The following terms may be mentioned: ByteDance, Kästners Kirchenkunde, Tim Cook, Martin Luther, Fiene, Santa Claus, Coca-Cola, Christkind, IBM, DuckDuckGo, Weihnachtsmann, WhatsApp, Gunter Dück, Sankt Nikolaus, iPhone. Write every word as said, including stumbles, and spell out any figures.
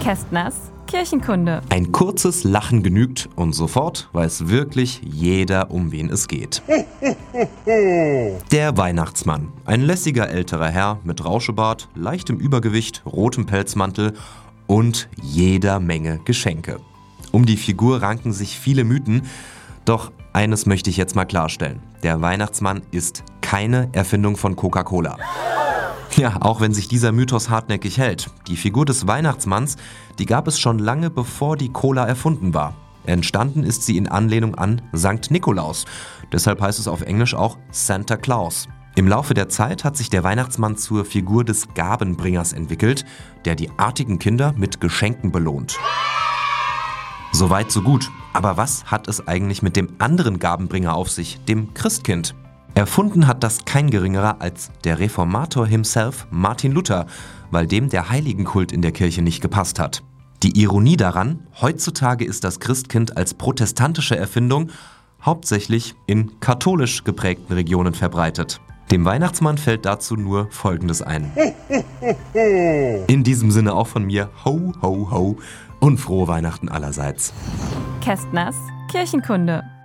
Kästners Kirchenkunde. Ein kurzes Lachen genügt und sofort weiß wirklich jeder, um wen es geht. Der Weihnachtsmann. Ein lässiger älterer Herr mit Rauschebart, leichtem Übergewicht, rotem Pelzmantel und jeder Menge Geschenke. Um die Figur ranken sich viele Mythen, doch eines möchte ich jetzt mal klarstellen. Der Weihnachtsmann ist keine Erfindung von Coca-Cola. Ja, auch wenn sich dieser Mythos hartnäckig hält. Die Figur des Weihnachtsmanns, die gab es schon lange, bevor die Cola erfunden war. Entstanden ist sie in Anlehnung an Sankt Nikolaus. Deshalb heißt es auf Englisch auch Santa Claus. Im Laufe der Zeit hat sich der Weihnachtsmann zur Figur des Gabenbringers entwickelt, der die artigen Kinder mit Geschenken belohnt. Soweit, so gut. Aber was hat es eigentlich mit dem anderen Gabenbringer auf sich, dem Christkind? Erfunden hat das kein Geringerer als der Reformator himself, Martin Luther, weil dem der Heiligenkult in der Kirche nicht gepasst hat. Die Ironie daran, heutzutage ist das Christkind als protestantische Erfindung hauptsächlich in katholisch geprägten Regionen verbreitet. Dem Weihnachtsmann fällt dazu nur Folgendes ein. In diesem Sinne auch von mir, ho, ho, ho und frohe Weihnachten allerseits. Kästners Kirchenkunde.